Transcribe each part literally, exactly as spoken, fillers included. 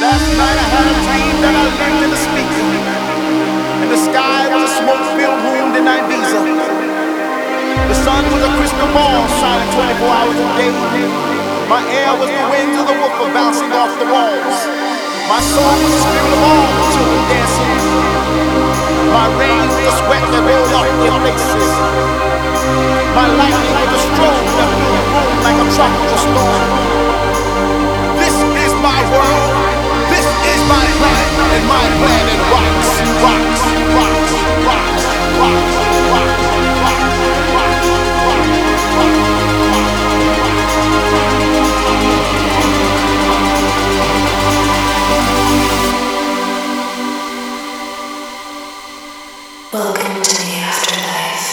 Last night I had a dream that I leapt in the speaker, and the sky was a smoke-filled room in Ibiza. The sun was a crystal ball shining twenty-four hours a day. My air was the wind of the woofer bouncing off the walls. My soul was the spirit of all the children dancing. My rain was the sweat that rolled off their faces. My lightning was the strobe that filled the room like a tropical storm. This is my world. This is my land, and my planet rocks, rocks, rocks, rocks, rocks, rocks, rocks, rocks, rocks, rocks, rocks, rocks. Welcome to the afterlife.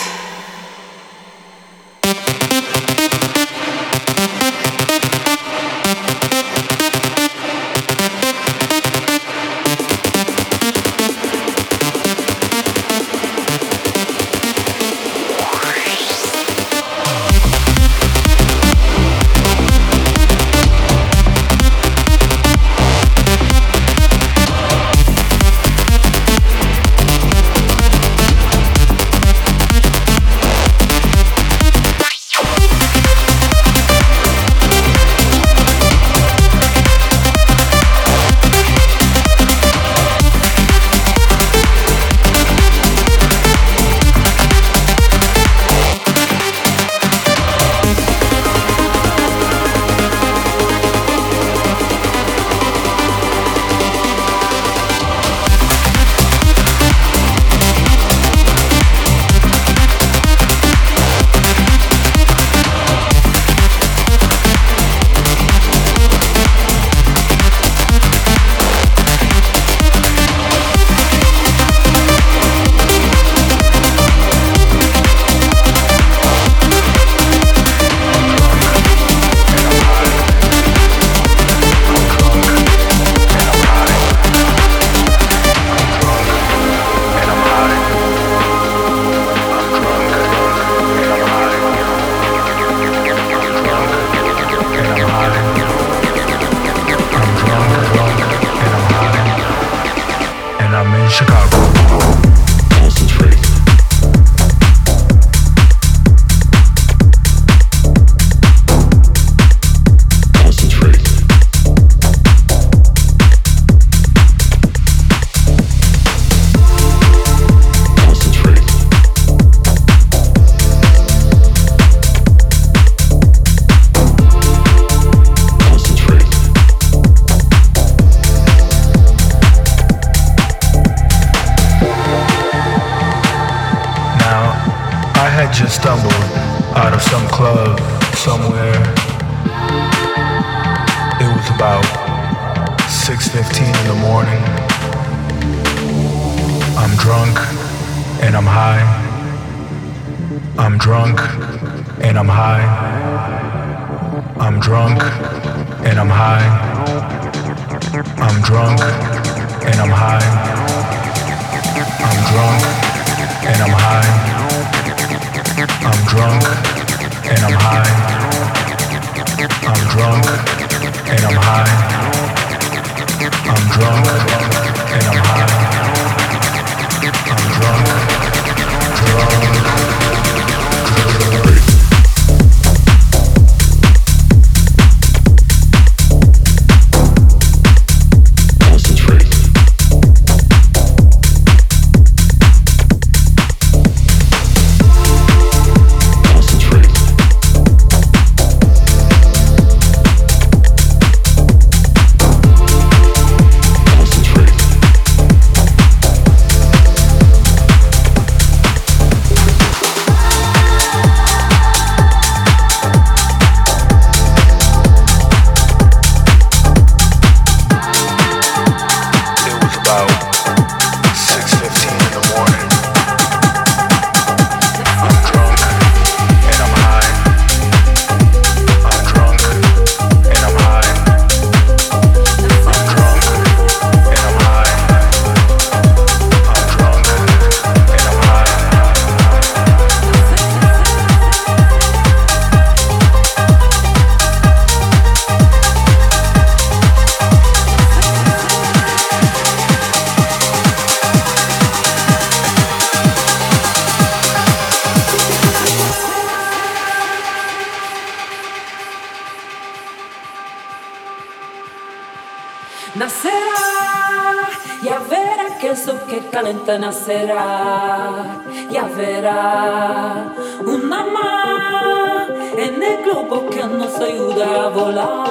Nacerá, ya verá que el sol que calienta nacerá, ya verá una más en el globo que nos ayuda a volar,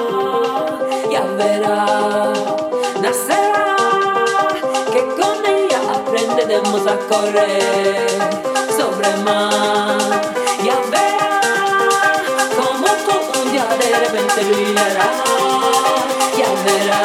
ya verá, nacerá, que con ella aprenderemos a correr sobre el mar, ya verá como todo un día de repente brillará, ya verá.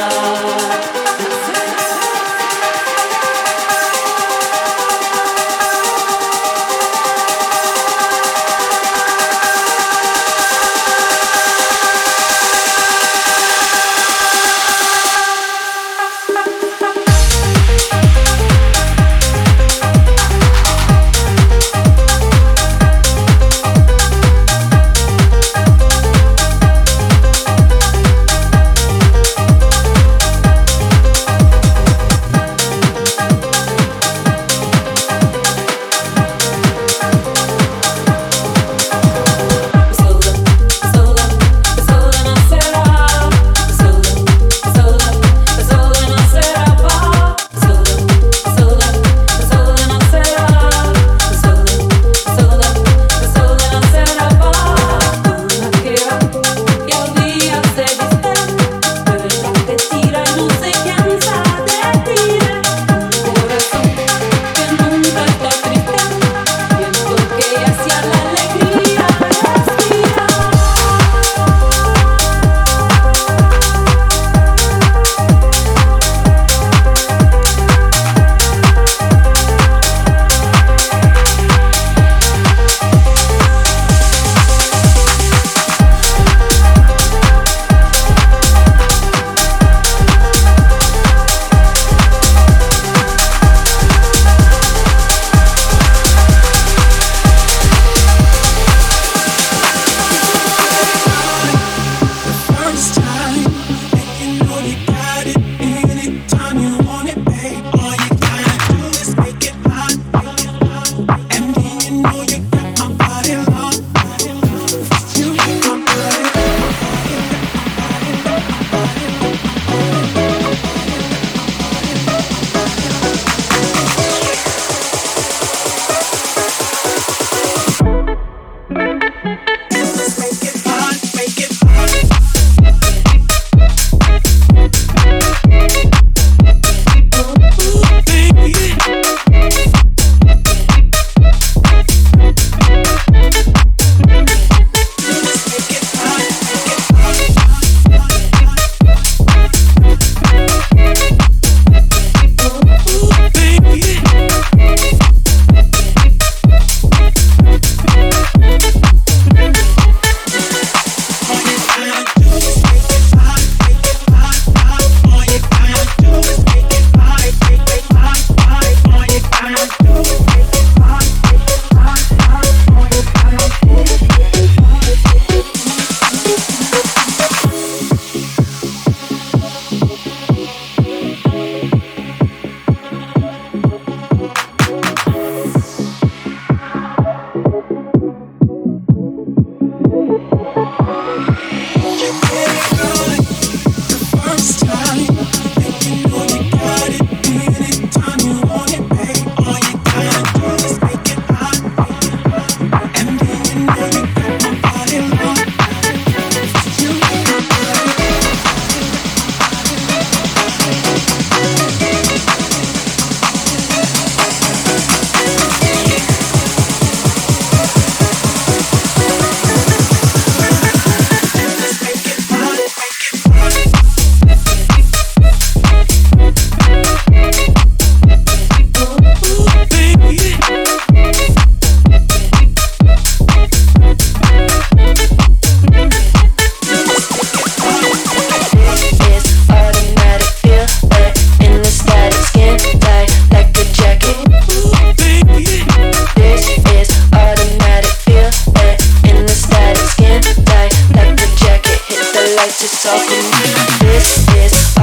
This is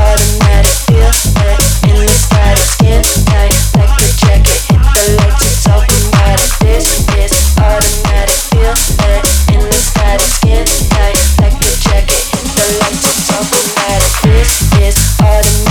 automatic.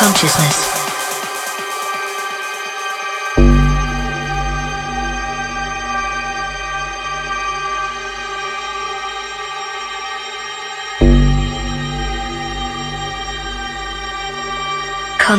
consciousness.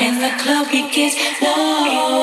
In the club, it gets low. Oh.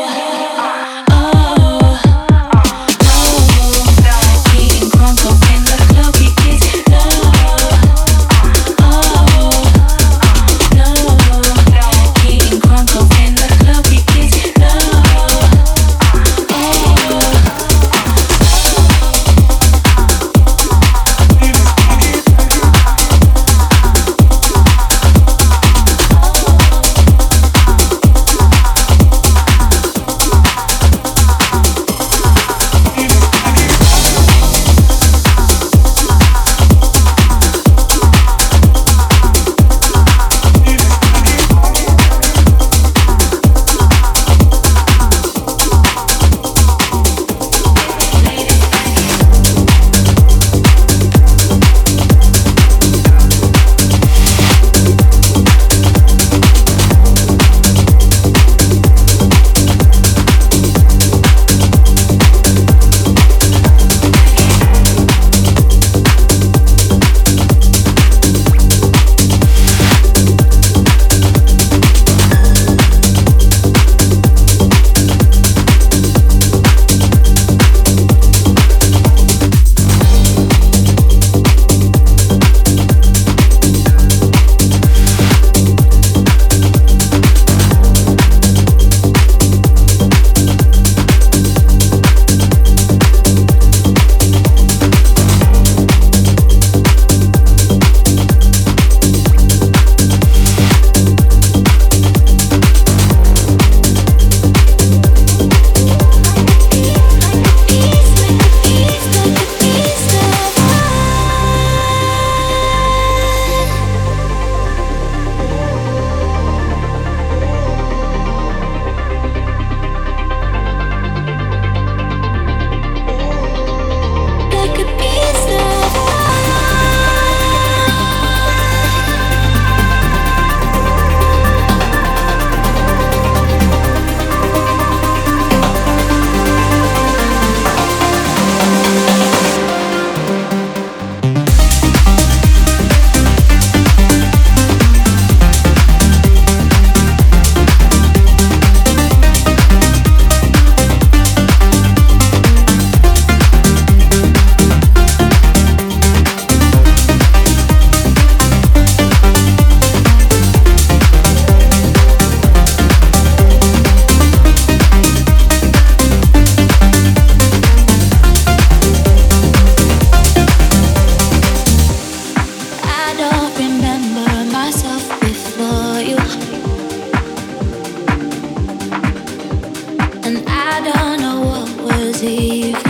Have always been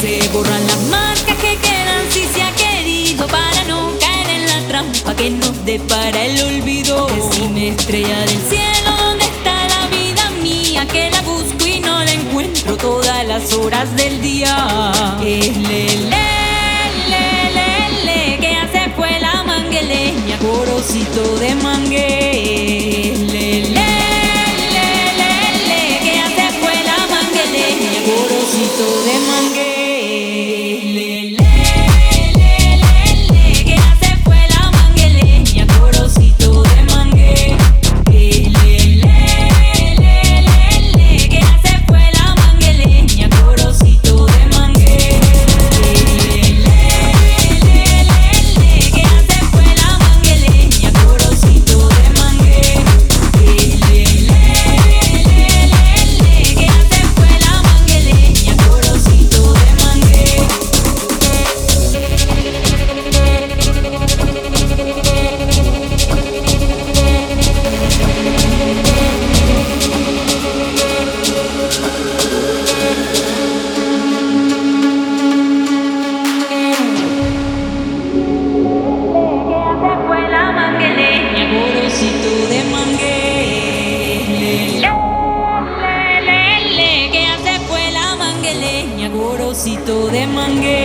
Se borran las marcas que quedan si se ha querido, para no caer en la trampa que nos depara el olvido. Decime, estrella del cielo, ¿dónde está la vida mía? Que la busco y no la encuentro todas las horas del día. Es lele, lele, lele, que ya se fue la mangueleña, corocito de mangue. Es lele, lele, lele, que ya se fue la mangueleña, corocito de mangue. Corocito de mangue.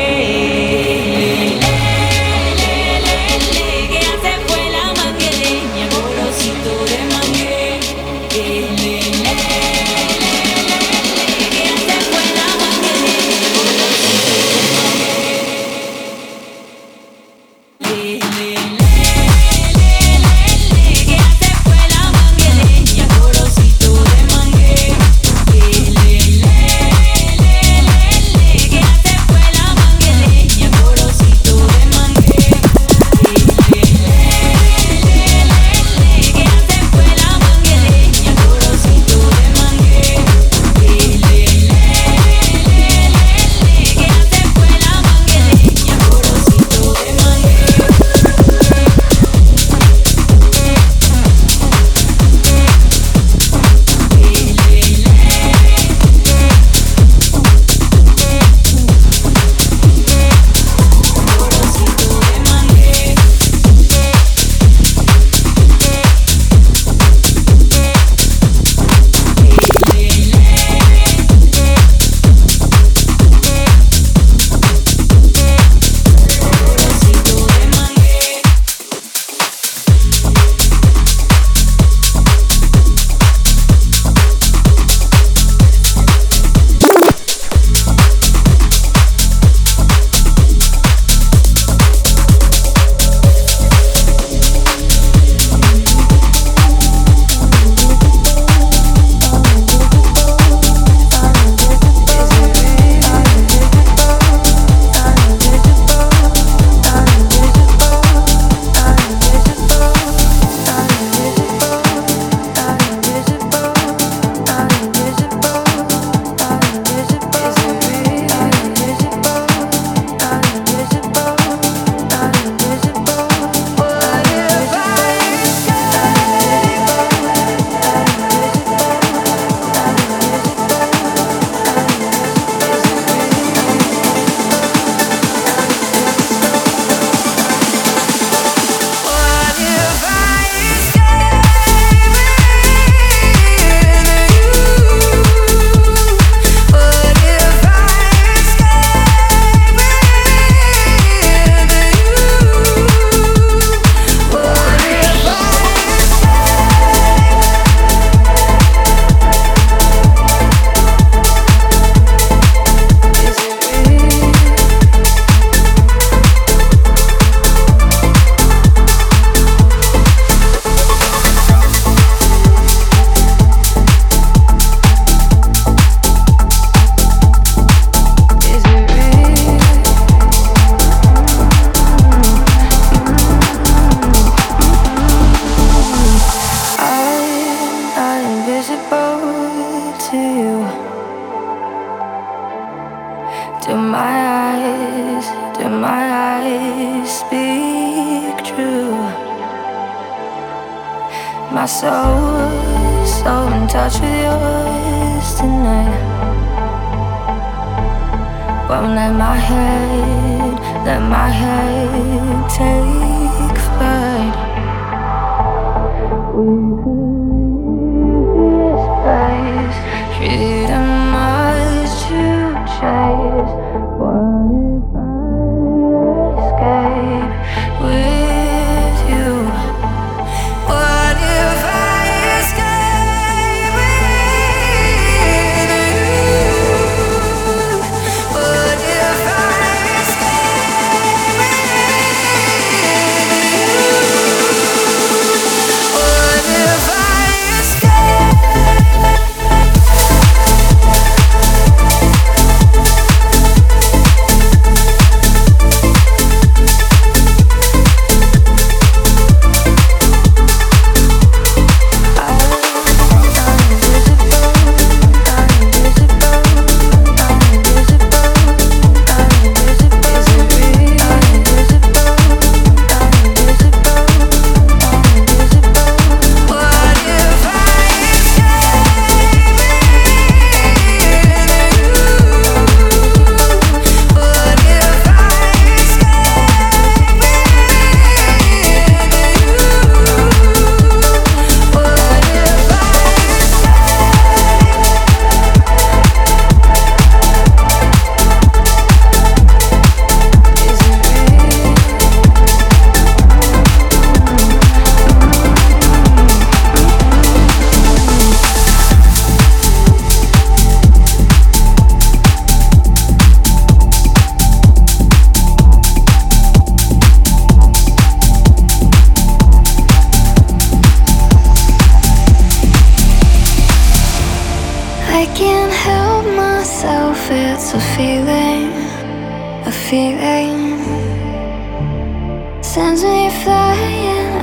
my soul, so in touch with yours tonight. Won't let my head, let my head take flight. We believe this place, freedom much to chase. What if I escape with?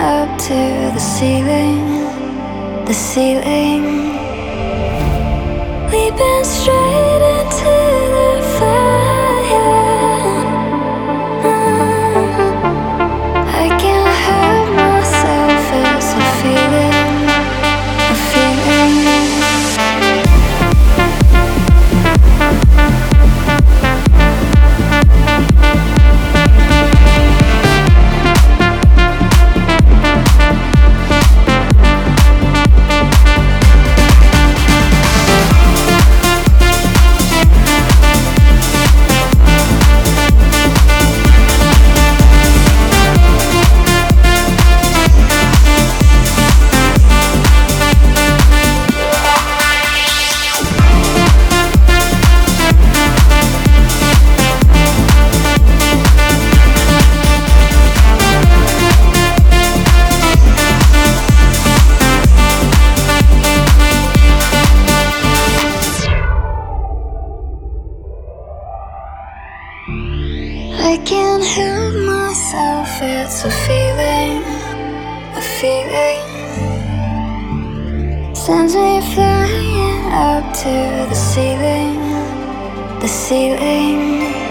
Up to the ceiling, the ceiling.